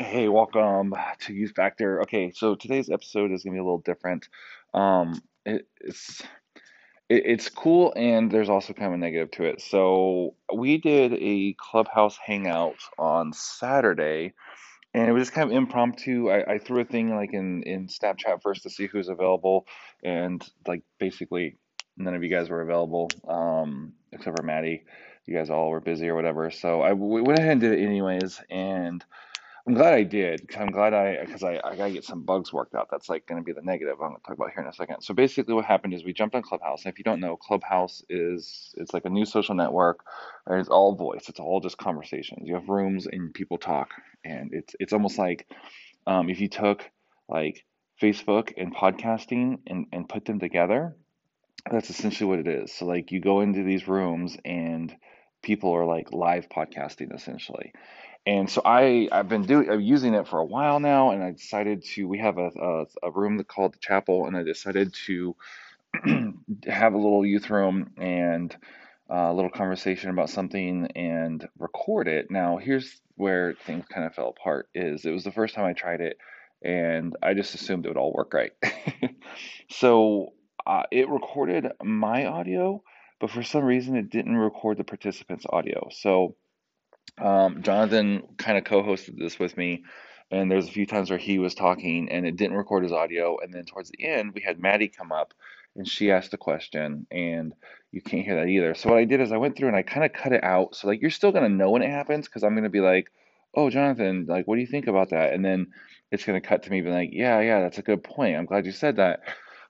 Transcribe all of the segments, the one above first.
Hey, welcome to Youth Factor. Okay, so today's episode is gonna be a little different. It's cool, and there's also kind of a negative to it. So we did a Clubhouse hangout on Saturday, and it was just kind of impromptu. I threw a thing like in Snapchat first to see who's available, and like basically none of you guys were available, except for Maddie. You guys all were busy or whatever. So we went ahead and did it anyways, and I'm glad I did, because I gotta get some bugs worked out. That's like gonna be the negative I'm gonna talk about here in a second. So basically, what happened is we jumped on Clubhouse. And if you don't know, Clubhouse it's like a new social network, and it's all voice. It's all just conversations. You have rooms and people talk, and it's almost like if you took like Facebook and podcasting and put them together. That's essentially what it is. So like you go into these rooms and people are like live podcasting essentially. And so I've been using it for a while now, and I decided to, we have a room called the Chapel, and I decided to have a little youth room and a little conversation about something and record it. Now, here's where things kind of fell apart is it was the first time I tried it, and I just assumed it would all work right. So it recorded my audio, but for some reason it didn't record the participants' audio. So Jonathan kind of co-hosted this with me, and there's a few times where he was talking and it didn't record his audio. And then towards the end, we had Maddie come up and she asked a question, and you can't hear that either. So what I did is I went through and I kind of cut it out. So like, you're still going to know when it happens, because I'm going to be like, oh, Jonathan, like, what do you think about that? And then it's going to cut to me being like, yeah, that's a good point. I'm glad you said that.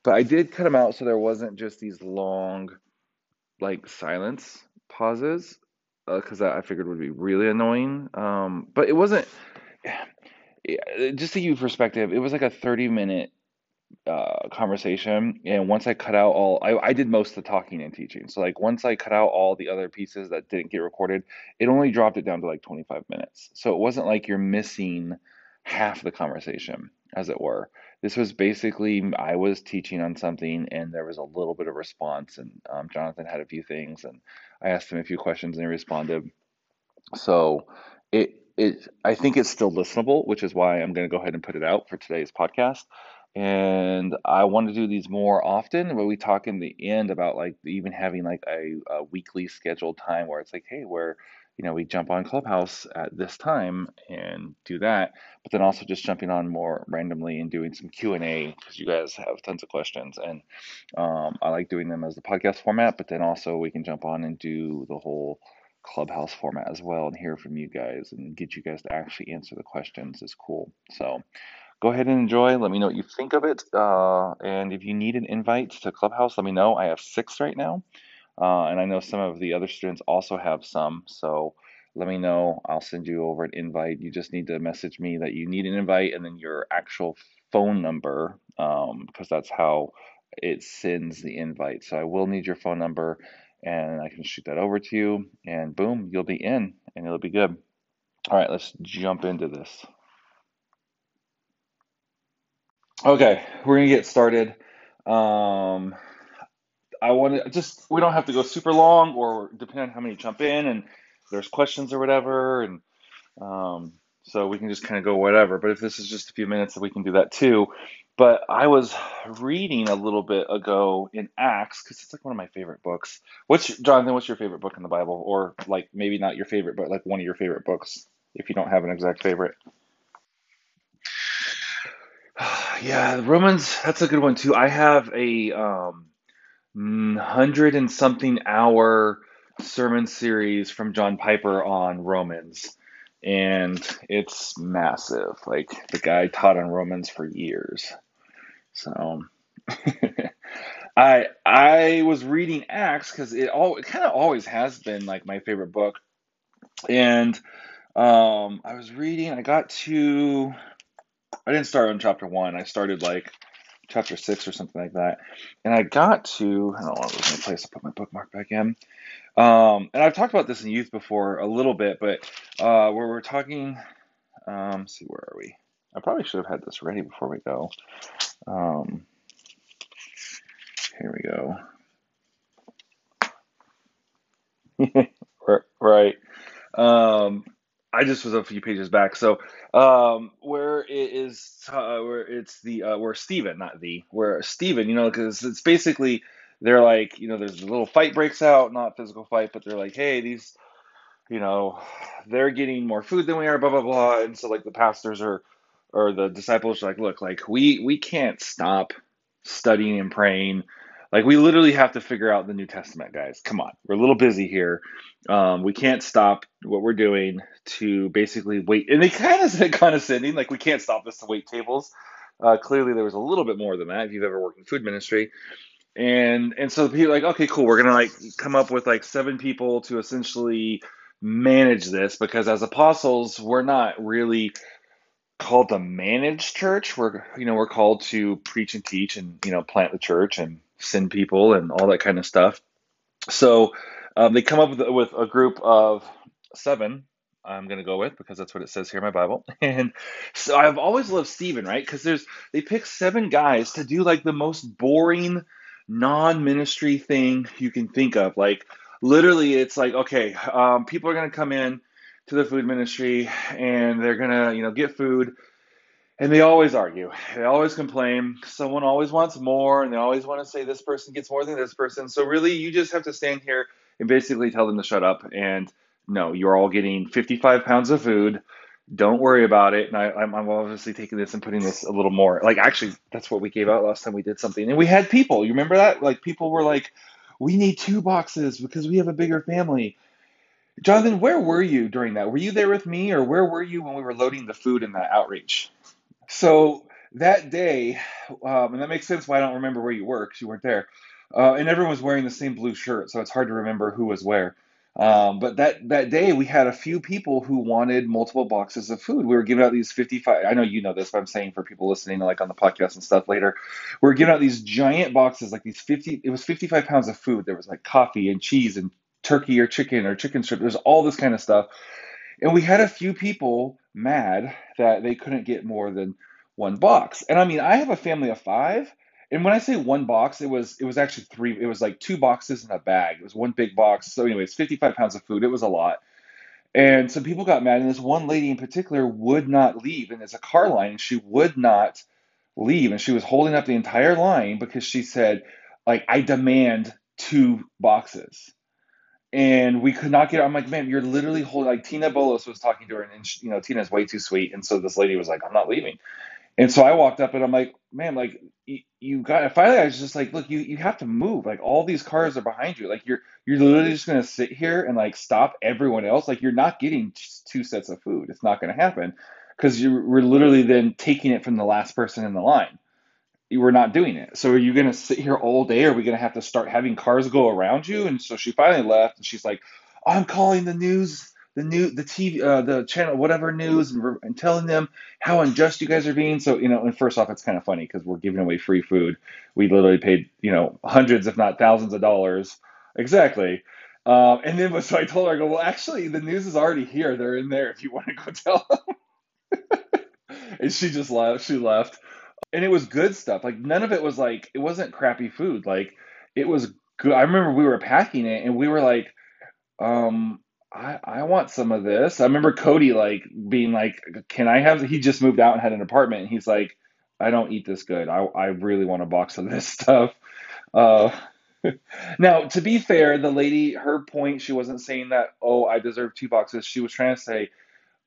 But I did cut them out so there wasn't just these long, like, silence pauses, because I figured would be really annoying. But it wasn't, just to give you perspective, it was like a 30-minute conversation. And once I cut out I did most of the talking and teaching. So, like, once I cut out all the other pieces that didn't get recorded, it only dropped it down to like 25 minutes. So it wasn't like you're missing half the conversation, as it were. This was basically, I was teaching on something and there was a little bit of response, and Jonathan had a few things, and I asked him a few questions and he responded. So I think it's still listenable, which is why I'm going to go ahead and put it out for today's podcast. And I want to do these more often, but we talk in the end about like even having like a weekly scheduled time where it's like, hey, we're, you know, we jump on Clubhouse at this time and do that, but then also just jumping on more randomly and doing some Q&A, because you guys have tons of questions, and I like doing them as the podcast format, but then also we can jump on and do the whole Clubhouse format as well and hear from you guys and get you guys to actually answer the questions is cool. So go ahead and enjoy. Let me know what you think of it, and if you need an invite to Clubhouse, let me know. I have 6 right now. And I know some of the other students also have some, so let me know. I'll send you over an invite. You just need to message me that you need an invite and then your actual phone number, because that's how it sends the invite. So I will need your phone number, and I can shoot that over to you, and boom, you'll be in, and it'll be good. All right, let's jump into this. Okay, we're going to get started. I want to just, we don't have to go super long, or depending on how many jump in and there's questions or whatever. And so we can just kind of go whatever. But if this is just a few minutes, we can do that too. But I was reading a little bit ago in Acts, because it's like one of my favorite books. Jonathan, what's your favorite book in the Bible? Or like maybe not your favorite, but like one of your favorite books, if you don't have an exact favorite. Yeah, Romans, that's a good one too. I have a 100-something hour sermon series from John Piper on Romans, and it's massive. Like, the guy taught on Romans for years. So I was reading Acts because it kind of always has been like my favorite book, and I was reading. I didn't start on chapter 1. I started like chapter 6 or something like that. And I got to, I don't know, there's no place to put my bookmark back in. And I've talked about this in youth before a little bit, but where we're talking, let's see, where are we? I probably should have had this ready before we go. Here we go. Right. I just was a few pages back. So where Stephen, because it's basically they're like, there's a little fight breaks out, not physical fight, but they're like, hey, these, they're getting more food than we are, blah, blah, blah. And so like the pastors or the disciples are like, look, like we can't stop studying and praying. Like we literally have to figure out the New Testament, guys. Come on, we're a little busy here. We can't stop what we're doing to basically wait. And they kind of said condescending, like we can't stop this to wait tables. Clearly, there was a little bit more than that if you've ever worked in food ministry. And so people are like, okay, cool. We're gonna like come up with like 7 people to essentially manage this because as apostles, we're not really called to manage church. We're called to preach and teach and plant the church and send people and all that kind of stuff. So they come up with a group of 7, I'm going to go with, because that's what it says here in my Bible. And so I've always loved Stephen, right? Because they pick 7 guys to do like the most boring non-ministry thing you can think of. Like literally it's like, okay, people are going to come in to the food ministry and they're going to, get food. And they always argue. They always complain. Someone always wants more, and they always want to say this person gets more than this person. So really, you just have to stand here and basically tell them to shut up. And no, you're all getting 55 pounds of food. Don't worry about it. And I'm obviously taking this and putting this a little more. Like, actually, that's what we gave out last time we did something. And we had people. You remember that? Like, people were like, we need 2 boxes because we have a bigger family. Jonathan, where were you during that? Were you there with me, or where were you when we were loading the food in that outreach? So that day, and that makes sense why I don't remember where you were, because you weren't there, and everyone was wearing the same blue shirt, so it's hard to remember who was where. But that day, we had a few people who wanted multiple boxes of food. We were giving out these 55, I know you know this, but I'm saying for people listening like on the podcast and stuff later, we were giving out these giant boxes, like these 50, it was 55 pounds of food. There was like coffee and cheese and turkey or chicken strip. There's all this kind of stuff. And we had a few people mad that they couldn't get more than 1 box. And I mean, I have a family of 5. And when I say 1 box, it was actually 3. It was like 2 boxes in a bag. It was 1 big box. So anyways, 55 pounds of food. It was a lot. And so people got mad. And this one lady in particular would not leave. And it's a car line. And she would not leave. And she was holding up the entire line because she said, like, I demand 2 boxes. And we could not get it. I'm like, ma'am, you're literally holding, like Tina Bolos was talking to her and she, Tina's way too sweet. And so this lady was like, I'm not leaving. And so I walked up and I'm like, ma'am, like you got it. Finally, I was just like, look, you have to move. Like all these cars are behind you. Like you're literally just going to sit here and like stop everyone else. Like you're not getting 2 sets of food. It's not going to happen because you were literally then taking it from the last person in the line. You were not doing it. So are you going to sit here all day? Or are we going to have to start having cars go around you? And so she finally left and she's like, I'm calling the news, the TV, the channel, whatever news and telling them how unjust you guys are being. So, and first off, it's kind of funny because we're giving away free food. We literally paid, hundreds, if not thousands of dollars. Exactly. And then, so I told her, I go, well, actually the news is already here. They're in there if you want to go tell them. And she just laughed. She left. And it was good stuff. Like none of it was like, it wasn't crappy food. Like it was good. I remember we were packing it and we were like, I want some of this. I remember Cody like being like, can I have, he just moved out and had an apartment. And he's like, I don't eat this good. I really want a box of this stuff. Now to be fair, the lady, her point, she wasn't saying that, oh, I deserve 2 boxes. She was trying to say,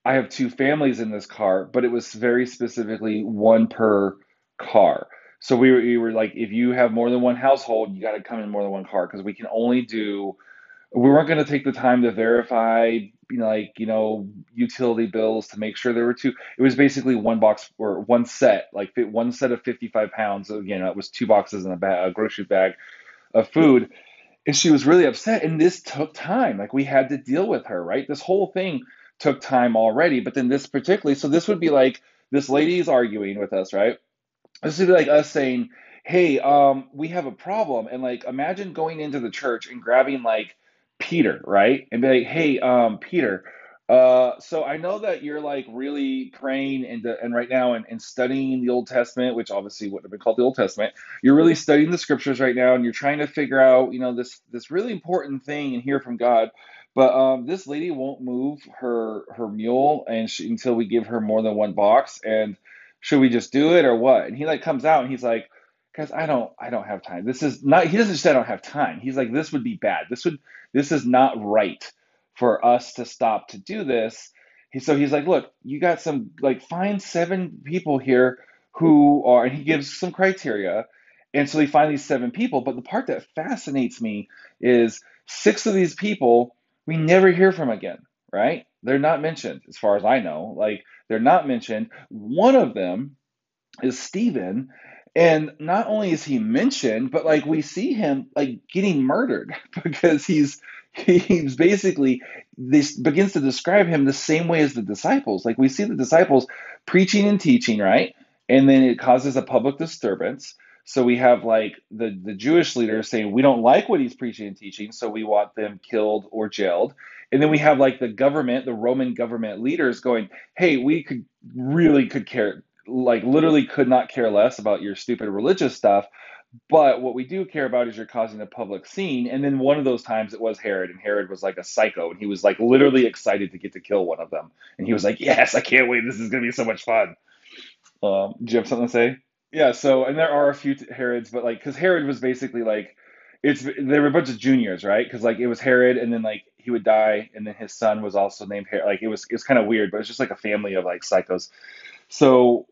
I have 2 families in this car, but it was very specifically 1 per car. So we were like, if you have more than 1 household, you got to come in more than 1 car. Cause we can only do, we weren't going to take the time to verify, utility bills to make sure there were 2. It was basically 1 box or 1 set, like 1 set of 55 pounds. Again, it was 2 boxes in a grocery bag of food. And she was really upset. And this took time. Like we had to deal with her, right? This whole thing took time already, but then this particularly, so this would be like, this lady's arguing with us, right? This would be like us saying, hey, we have a problem. And like, imagine going into the church and grabbing like Peter, right? And be like, hey, Peter, so I know that you're like really praying and right now and studying the Old Testament, which obviously wouldn't have been called the Old Testament. You're really studying the scriptures right now. And you're trying to figure out, this really important thing and hear from God. But this lady won't move her mule and until we give her more than one box. And should we just do it or what? And he like comes out and he's like, because I don't have time. This is not, he doesn't just say I don't have time. He's like, this would be bad. This is not right for us to stop to do this. So he's like, look, you got some, like, find 7 people here who are, and he gives some criteria. And so they find these 7 people. But the part that fascinates me is 6 of these people, we never hear from again, right? They're not mentioned, as far as I know. Like, they're not mentioned. One of them is Stephen. And not only is he mentioned, but, like, we see him, like, getting murdered because he's basically, this begins to describe him the same way as the disciples. Like, we see the disciples preaching and teaching, right? And then it causes a public disturbance. So we have, like, the Jewish leaders saying, we don't like what he's preaching and teaching, so we want them killed or jailed. And then we have, like, the government, the Roman government leaders going, hey, we could care, like, literally could not care less about your stupid religious stuff. But what we do care about is you're causing a public scene. And then one of those times it was Herod, and Herod was like a psycho, and he was like literally excited to get to kill one of them. And he was like, yes, I can't wait. This is going to be so much fun. Do you have something to say? Yeah. So, and there are a few Herods, but like, cause Herod was basically like, there were a bunch of juniors, right? Cause like it was Herod, and then like he would die. And then his son was also named Herod. Like it was kind of weird, but it's just like a family of like psychos. So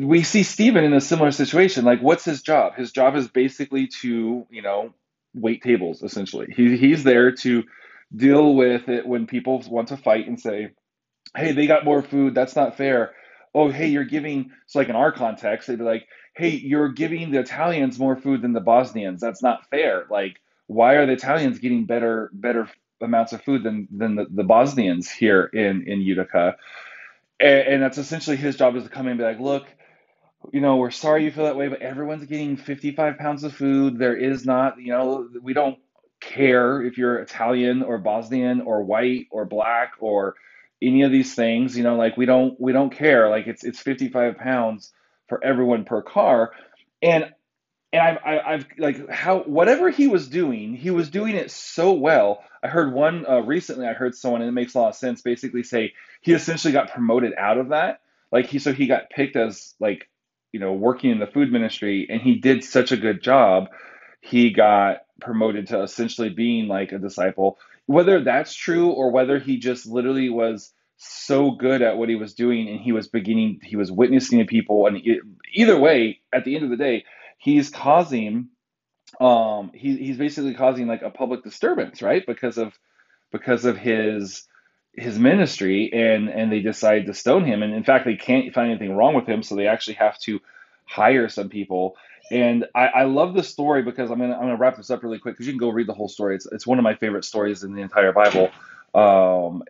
we see Stephen in a similar situation. Like, what's his job? His job is basically to, you know, wait tables, essentially. He's there to deal with it when people want to fight and say, hey, they got more food. That's not fair. Oh, hey, you're giving. So like in our context, they'd be like, hey, you're giving the Italians more food than the Bosnians. That's not fair. Like, why are the Italians getting better amounts of food than the Bosnians here in Utica? And that's essentially his job, is to come in and be like, look, you know, we're sorry you feel that way, but everyone's getting 55 pounds of food. There is not, you know, we don't care if you're Italian or Bosnian or white or black or any of these things, you know, like we don't care. Like it's 55 pounds for everyone per car. And I've like whatever he was doing it so well. I heard one recently. I heard someone, and it makes a lot of sense, basically say he essentially got promoted out of that. Like he got picked as, like, you know, working in the food ministry, and he did such a good job. He got promoted to essentially being like a disciple. Whether that's true or whether he just literally was so good at what he was doing, and he was witnessing to people. And either way, at the end of the day, he's causing, he's basically causing like a public disturbance, right? Because of his ministry, and they decide to stone him. And in fact, they can't find anything wrong with him. So they actually have to hire some people. And I love the story, because I'm gonna wrap this up really quick, because you can go read the whole story. It's one of my favorite stories in the entire Bible.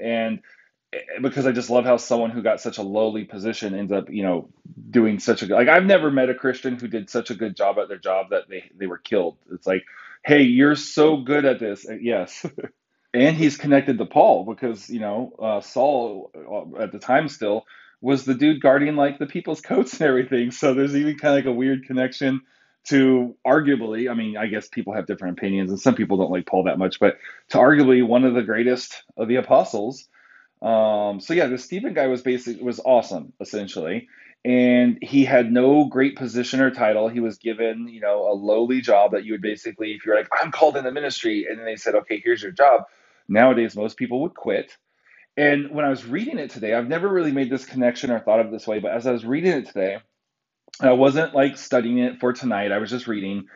And because I just love how someone who got such a lowly position ends up, you know, doing such a good, like, I've never met a Christian who did such a good job at their job that they were killed. It's like, hey, you're so good at this. Yes. And he's connected to Paul, because, you know, Saul at the time still was the dude guarding like the people's coats and everything. So there's even kind of like a weird connection to, arguably, I mean, I guess people have different opinions, and some people don't like Paul that much, but to arguably one of the greatest of the apostles. So yeah, the Stephen guy was awesome, essentially. And he had no great position or title. He was given, you know, a lowly job that you would basically, if you're like, I'm called in the ministry, and then they said, okay, here's your job. Nowadays, most people would quit. And when I was reading it today, I've never really made this connection or thought of it this way, but as I was reading it today, I wasn't like studying it for tonight. I was just reading.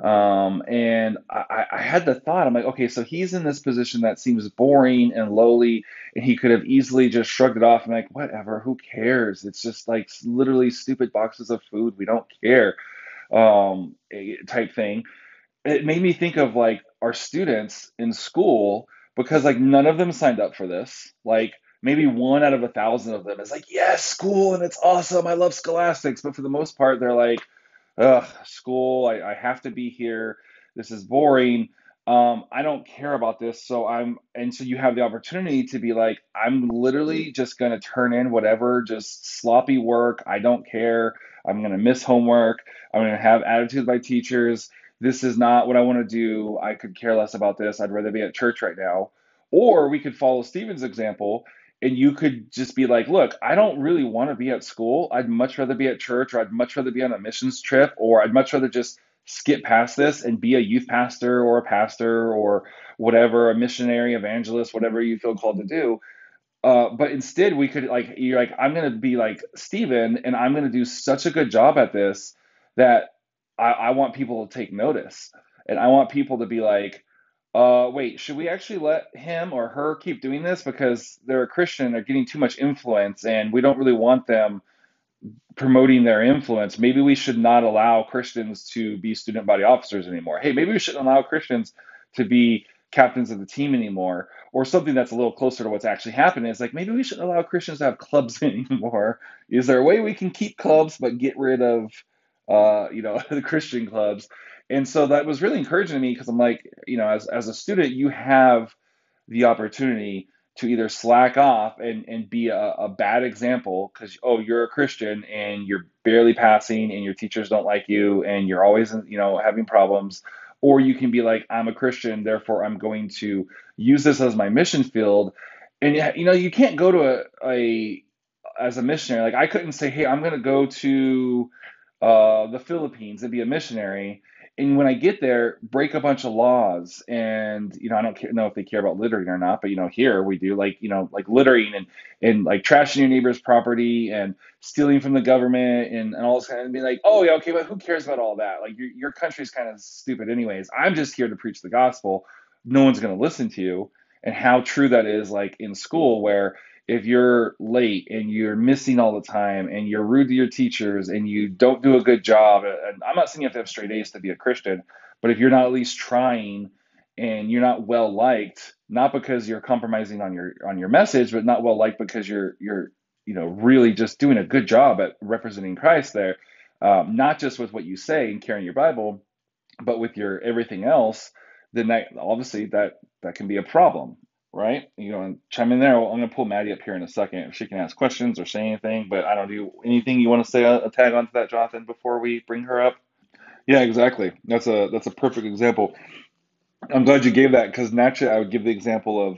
And I had the thought, I'm like, okay, so he's in this position that seems boring and lowly, and he could have easily just shrugged it off and like, whatever, who cares? It's just like literally stupid boxes of food. We don't care, type thing. It made me think of like our students in school, because like none of them signed up for this. Like maybe 1 out of 1,000 of them is like, yes, school. And it's awesome. I love scholastics. But for the most part, they're like, ugh, school, I have to be here. This is boring. I don't care about this. And so you have the opportunity to be like, I'm literally just going to turn in whatever, just sloppy work. I don't care. I'm going to miss homework. I'm going to have attitude by teachers. this is not what I want to do. I could care less about this. I'd rather be at church right now. Or we could follow Stephen's example and you could just be like, look, I don't really want to be at school. I'd much rather be at church, or I'd much rather be on a missions trip, or I'd much rather just skip past this and be a youth pastor or whatever, a missionary, evangelist, whatever you feel called to do. But instead we could like, you're like, I'm going to be like Stephen and I'm going to do such a good job at this that I want people to take notice. And I want people to be like, wait, should we actually let him or her keep doing this because they're a Christian, they're getting too much influence and we don't really want them promoting their influence. Maybe we should not allow Christians to be student body officers anymore. Hey, maybe we shouldn't allow Christians to be captains of the team anymore, or something that's a little closer to what's actually happening. It's like, maybe we shouldn't allow Christians to have clubs anymore. Is there a way we can keep clubs, but get rid of, the Christian clubs? And so that was really encouraging to me because I'm like, you know, as a student, you have the opportunity to either slack off and be a bad example because, oh, you're a Christian and you're barely passing and your teachers don't like you and you're always, you know, having problems. Or you can be like, I'm a Christian, therefore I'm going to use this as my mission field. And, you know, you can't go to as a missionary. Like I couldn't say, hey, I'm going to go to the Philippines and be a missionary. And when I get there, break a bunch of laws. And, you know, I don't know if they care about littering or not, but, you know, here we do like littering and like trashing your neighbor's property and stealing from the government and all this kind of be like, oh, yeah, okay, but who cares about all that? Like your country's kind of stupid anyways. I'm just here to preach the gospel. No one's going to listen to you. And how true that is, like in school, where if you're late and you're missing all the time and you're rude to your teachers and you don't do a good job, and I'm not saying you have to have straight A's to be a Christian, but if you're not at least trying and you're not well liked, not because you're compromising on your message, but not well liked because you're really just doing a good job at representing Christ there, not just with what you say and carrying your Bible, but with your everything else, then that, obviously that can be a problem. Right? You know, chime in there. I'm going to pull Maddie up here in a second if she can ask questions or say anything, but I don't do anything you want to say a tag onto that, Jonathan, before we bring her up. Yeah, exactly. That's a perfect example. I'm glad you gave that because naturally I would give the example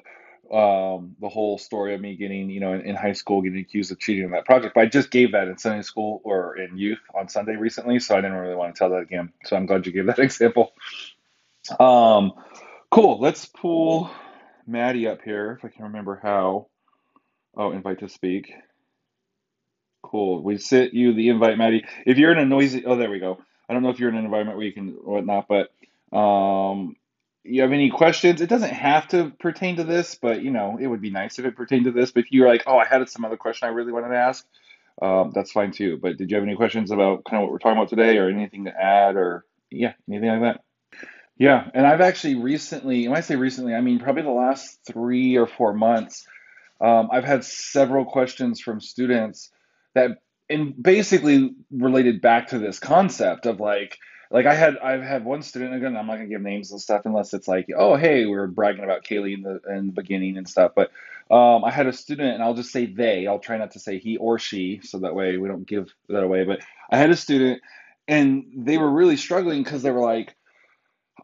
of the whole story of me getting, you know, in high school, getting accused of cheating on that project, but I just gave that in Sunday school or in youth on Sunday recently. So I didn't really want to tell that again. So I'm glad you gave that example. Cool. Let's pull Maddie up here, if I can remember how. Oh, invite to speak. Cool. We sent you the invite, Maddie. If you're in a noisy, oh, there we go. I don't know if you're in an environment where you can whatnot, but you have any questions? It doesn't have to pertain to this, but you know, it would be nice if it pertained to this. But if you're like, oh, I had some other question I really wanted to ask, that's fine too. But did you have any questions about kind of what we're talking about today, or anything to add, or yeah, anything like that? Yeah, and I've actually recently, and when I say recently, I mean probably the last 3 or 4 months, I've had several questions from students that, and basically related back to this concept of like I've had one student, again, I'm not gonna give names and stuff unless it's like, oh, hey, we were bragging about Kaylee in the beginning and stuff, but I had a student, and I'll just say they, I'll try not to say he or she, so that way we don't give that away, but I had a student, and they were really struggling because they were like,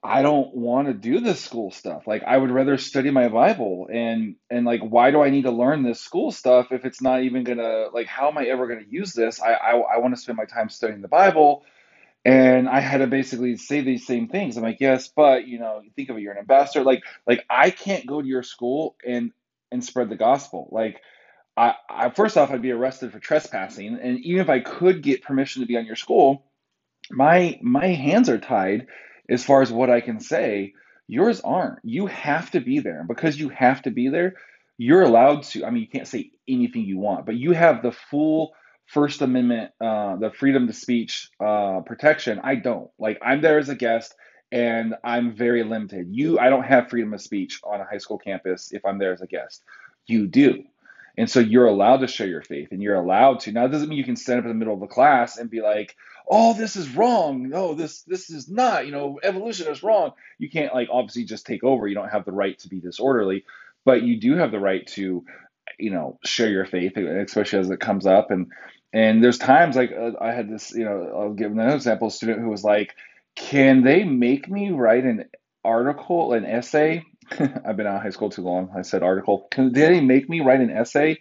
I don't want to do this school stuff. Like I would rather study my Bible and like, why do I need to learn this school stuff if it's not even gonna, like, how am I ever going to use this? I want to spend my time studying the Bible. And I had to basically say these same things. I'm like, yes, but you know, think of it, you're an ambassador. Like I can't go to your school and spread the gospel. Like I first off, I'd be arrested for trespassing. And even if I could get permission to be on your school, my hands are tied as far as what I can say. Yours aren't. You have to be there. And because you have to be there, you're allowed to. I mean, you can't say anything you want, but you have the full First Amendment, the freedom to speech protection. I don't. Like, I'm there as a guest, and I'm very limited. I don't have freedom of speech on a high school campus if I'm there as a guest. You do. And so you're allowed to share your faith, and you're allowed to. Now, it doesn't mean you can stand up in the middle of the class and be like, oh, this is wrong. No, this is not, you know, evolution is wrong. You can't, like, obviously just take over. You don't have the right to be disorderly, but you do have the right to, you know, share your faith, especially as it comes up. And there's times, like, I had this, you know, I'll give another example, a student who was like, Can they make me write an article, an essay? I've been out of high school too long. I said article. Can they make me write an essay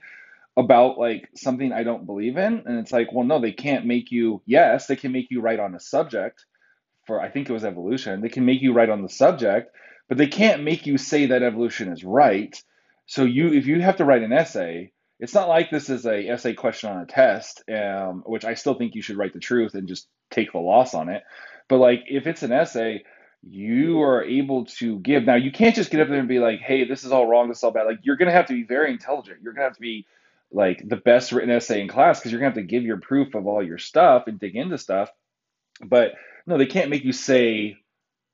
about like something I don't believe in? And it's like, well, no, they can't make you. Yes, they can make you write on a subject for, I think it was evolution. They can make you write on the subject, but they can't make you say that evolution is right. So if you have to write an essay, it's not like this is a essay question on a test, which I still think you should write the truth and just take the loss on it. But like, if it's an essay, you are able to give. Now, you can't just get up there and be like, hey, this is all wrong, this is all bad. Like, you're going to have to be very intelligent. You're going to have to be like the best written essay in class because you're going to have to give your proof of all your stuff and dig into stuff. But no, they can't make you say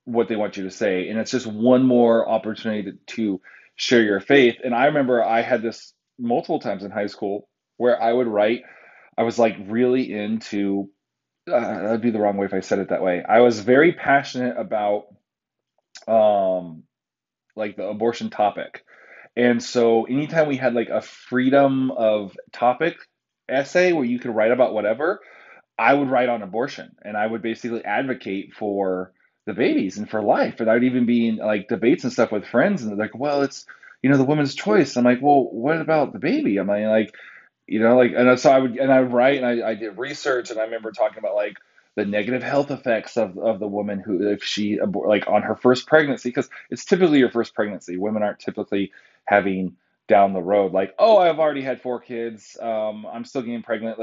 what they want you to say. And it's just one more opportunity to share your faith. And I remember I had this multiple times in high school where I would write, I was like really into that would be the wrong way if I said it that way. I was very passionate about like the abortion topic. And so anytime we had like a freedom of topic essay where you could write about whatever, I would write on abortion and I would basically advocate for the babies and for life. And I would even be in like debates and stuff with friends and they're like, well, it's, you know, the woman's choice. I'm like, well, what about the baby? I'm like, you know, like, and so I would write, and I did research, and I remember talking about like the negative health effects of the woman who, if she like on her first pregnancy, because it's typically your first pregnancy. Women aren't typically having down the road like, oh, I've already had 4 kids. I'm still getting pregnant.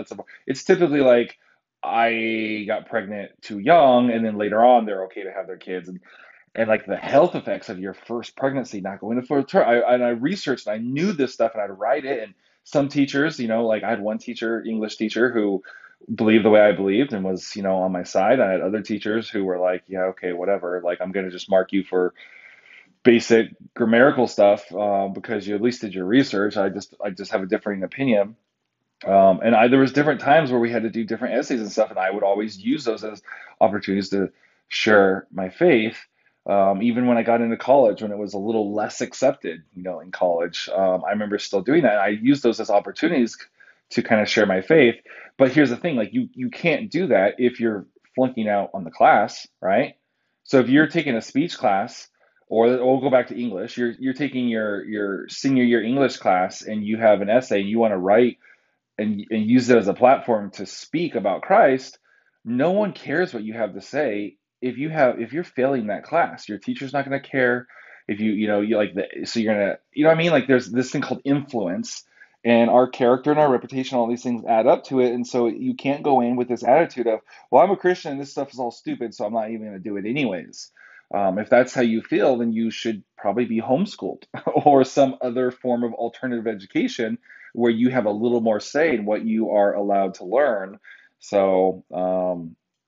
It's typically like I got pregnant too young, and then later on they're okay to have their kids, and like the health effects of your first pregnancy not going to full term. And I researched, and I knew this stuff, and I'd write it and. Some teachers, you know, like I had one teacher, English teacher, who believed the way I believed and was, you know, on my side. I had other teachers who were like, yeah, okay, whatever. Like, I'm going to just mark you for basic grammatical stuff because you at least did your research. I just have a differing opinion. There was different times where we had to do different essays and stuff. And I would always use those as opportunities to share my faith. Even when I got into college, when it was a little less accepted, you know, in college, I remember still doing that. And I used those as opportunities to kind of share my faith. But here's the thing, like you can't do that if you're flunking out on the class, right? So if you're taking a speech class, or we'll go back to English, you're taking your senior year English class and you have an essay and you want to write and use it as a platform to speak about Christ. No one cares what you have to say. If you're failing that class, your teacher's not going to care. If there's this thing called influence, and our character and our reputation, all these things add up to it. And so you can't go in with this attitude of, well, I'm a Christian and this stuff is all stupid, so I'm not even going to do it anyways. If that's how you feel, then you should probably be homeschooled or some other form of alternative education where you have a little more say in what you are allowed to learn. So,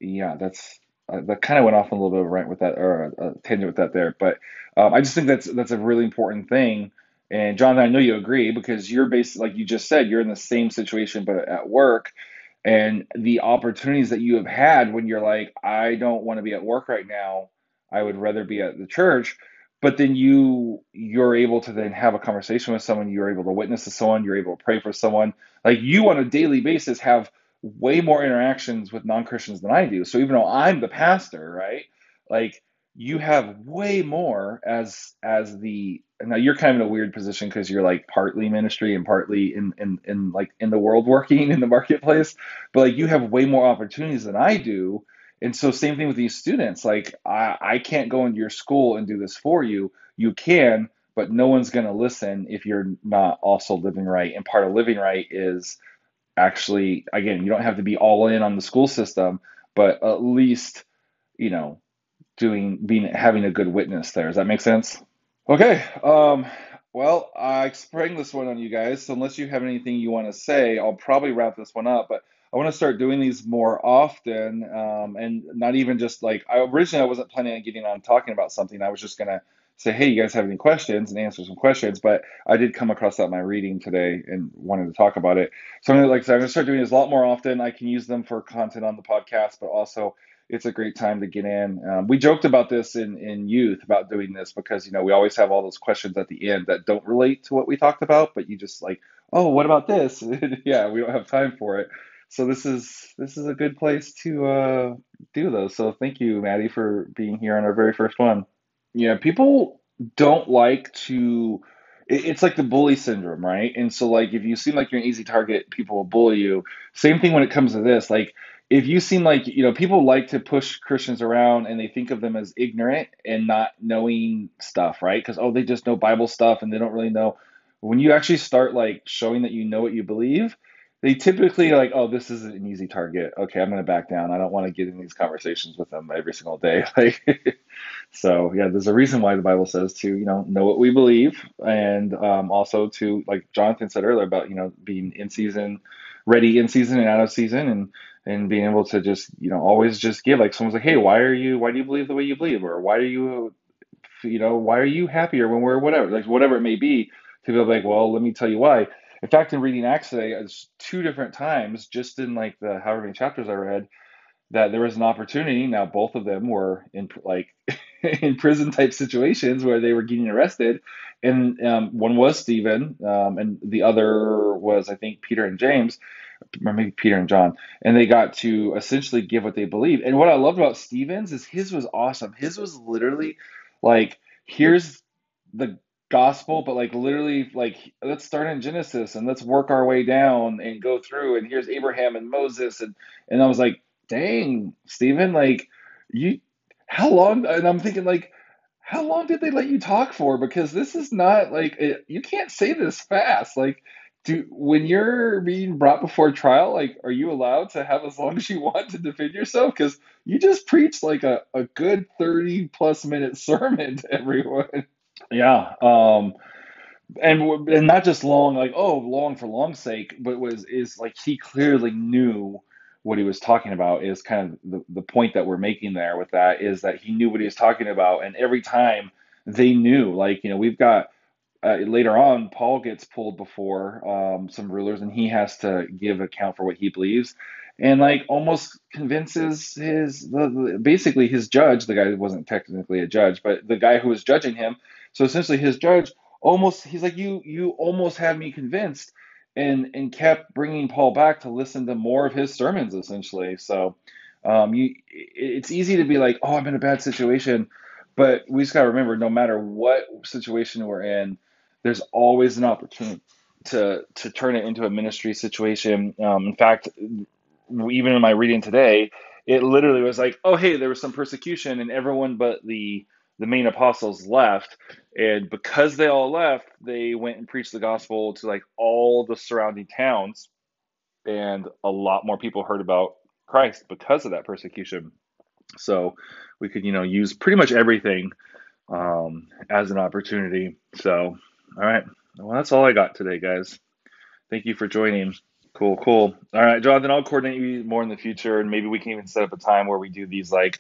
that's. That kind of went off a little bit of a rant with that, or a tangent with that there. But I just think that's a really important thing. And Jonathan, I know you agree because you're basically, like you just said, you're in the same situation, but at work. And the opportunities that you have had when you're like, I don't want to be at work right now. I would rather be at the church. But then you're able to then have a conversation with someone. You're able to witness to someone. You're able to pray for someone. Like you on a daily basis have way more interactions with non-Christians than I do. So even though I'm the pastor, right? Like you have way more now you're kind of in a weird position because you're like partly ministry and partly in like in the world working in the marketplace, but like you have way more opportunities than I do. And so same thing with these students. Like I can't go into your school and do this for you. You can, but no one's going to listen if you're not also living right. And part of living right is actually, again, you don't have to be all in on the school system, but at least, you know, having a good witness there. Does that make sense? Okay. Well, I sprang this one on you guys. So unless you have anything you want to say, I'll probably wrap this one up, but I want to start doing these more often. And not even just like, I wasn't planning on getting on talking about something. I was just going to say, hey, you guys have any questions, and answer some questions, but I did come across that in my reading today and wanted to talk about it. So I'm going to start doing this a lot more often. I can use them for content on the podcast, but also it's a great time to get in. We joked about this in youth about doing this because, you know, we always have all those questions at the end that don't relate to what we talked about, but you just like, oh, what about this? Yeah, we don't have time for it. So this is a good place to do those. So thank you, Maddie, for being here on our very first one. Yeah, people don't like to. It's like the bully syndrome, right? And so, like, if you seem like you're an easy target, people will bully you. Same thing when it comes to this. Like, if you seem like, you know, people like to push Christians around and they think of them as ignorant and not knowing stuff, right? Because, oh, they just know Bible stuff and they don't really know. When you actually start, like, showing that you know what you believe, they typically are like, oh, this is an easy target. Okay, I'm going to back down. I don't want to get in these conversations with them every single day. Like, so, yeah, there's a reason why the Bible says to, you know what we believe. And also to, like Jonathan said earlier about, you know, being in season, ready in season and out of season, and being able to just, you know, always just give. Like someone's like, hey, why do you believe the way you believe? Or why do you, you know, why are you happier when we're whatever? Like whatever it may be, to be like, well, let me tell you why. In fact, in reading Acts today, it's two different times, just in like the however many chapters I read, that there was an opportunity. Now, both of them were in like in prison type situations where they were getting arrested, and one was Stephen, and the other was I think Peter and James, or maybe Peter and John, and they got to essentially give what they believe. And what I loved about Stephen's is his was awesome. His was literally like, here's the gospel, but like literally like, let's start in Genesis and let's work our way down and go through, and here's Abraham and Moses, and I was like, dang, Stephen, like you, how long? And I'm thinking like, how long did they let you talk for? Because this is not like it, you can't say this fast. Like, when you're being brought before trial, like, are you allowed to have as long as you want to defend yourself? Because you just preached like a good 30 plus minute sermon to everyone. Yeah. And not just long, like, oh, long for long's sake, but is like, he clearly knew what he was talking about, is kind of the point that we're making there with that, is that he knew what he was talking about. And every time they knew, like, you know, we've got, later on, Paul gets pulled before some rulers, and he has to give account for what he believes, and like almost convinces basically his judge, the guy who wasn't technically a judge, but the guy who was judging him. So essentially his judge almost, he's like, you almost have me convinced, and kept bringing Paul back to listen to more of his sermons essentially. So it's easy to be like, oh, I'm in a bad situation, but we just got to remember, no matter what situation we're in, there's always an opportunity to turn it into a ministry situation. In fact, even in my reading today, it literally was like, oh, hey, there was some persecution and everyone but the main apostles left. And because they all left, they went and preached the gospel to like all the surrounding towns. And a lot more people heard about Christ because of that persecution. So we could, you know, use pretty much everything as an opportunity. So, all right. Well, that's all I got today, guys. Thank you for joining. Cool. All right, Jonathan, I'll coordinate you more in the future, and maybe we can even set up a time where we do these like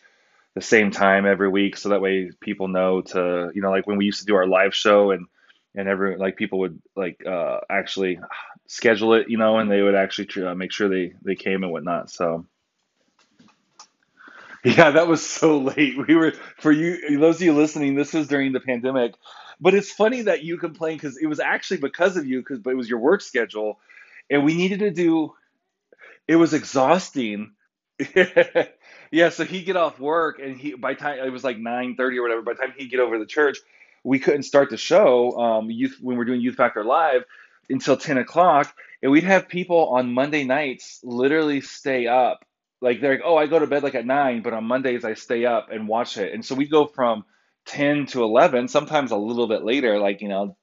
the same time every week, so that way people know to, you know, like when we used to do our live show and everyone, like people would like actually schedule it, you know, and they would actually make sure they came and whatnot. So. Yeah, that was so late. We were, for you, those of you listening, this was during the pandemic. But it's funny that you complained, because it was actually because of you, but it was your work schedule. And we needed to do, it was exhausting. Yeah, so he'd get off work, and by time, it was like 9:30 or whatever, by the time he'd get over to the church, we couldn't start the show when we're doing Youth Factor Live until 10 o'clock. And we'd have people on Monday nights literally stay up. Like they're like, oh, I go to bed like at 9, but on Mondays I stay up and watch it. And so we go from 10 to 11, sometimes a little bit later, like, you know,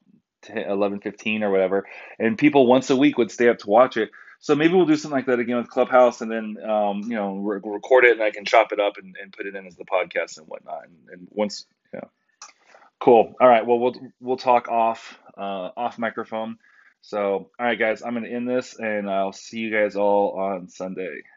11:15 or whatever. And people once a week would stay up to watch it. So maybe we'll do something like that again with Clubhouse, and then, you know, record it, and I can chop it up and put it in as the podcast and whatnot. And once, yeah, cool. All right. Well, we'll talk off microphone. So, all right, guys, I'm going to end this, and I'll see you guys all on Sunday.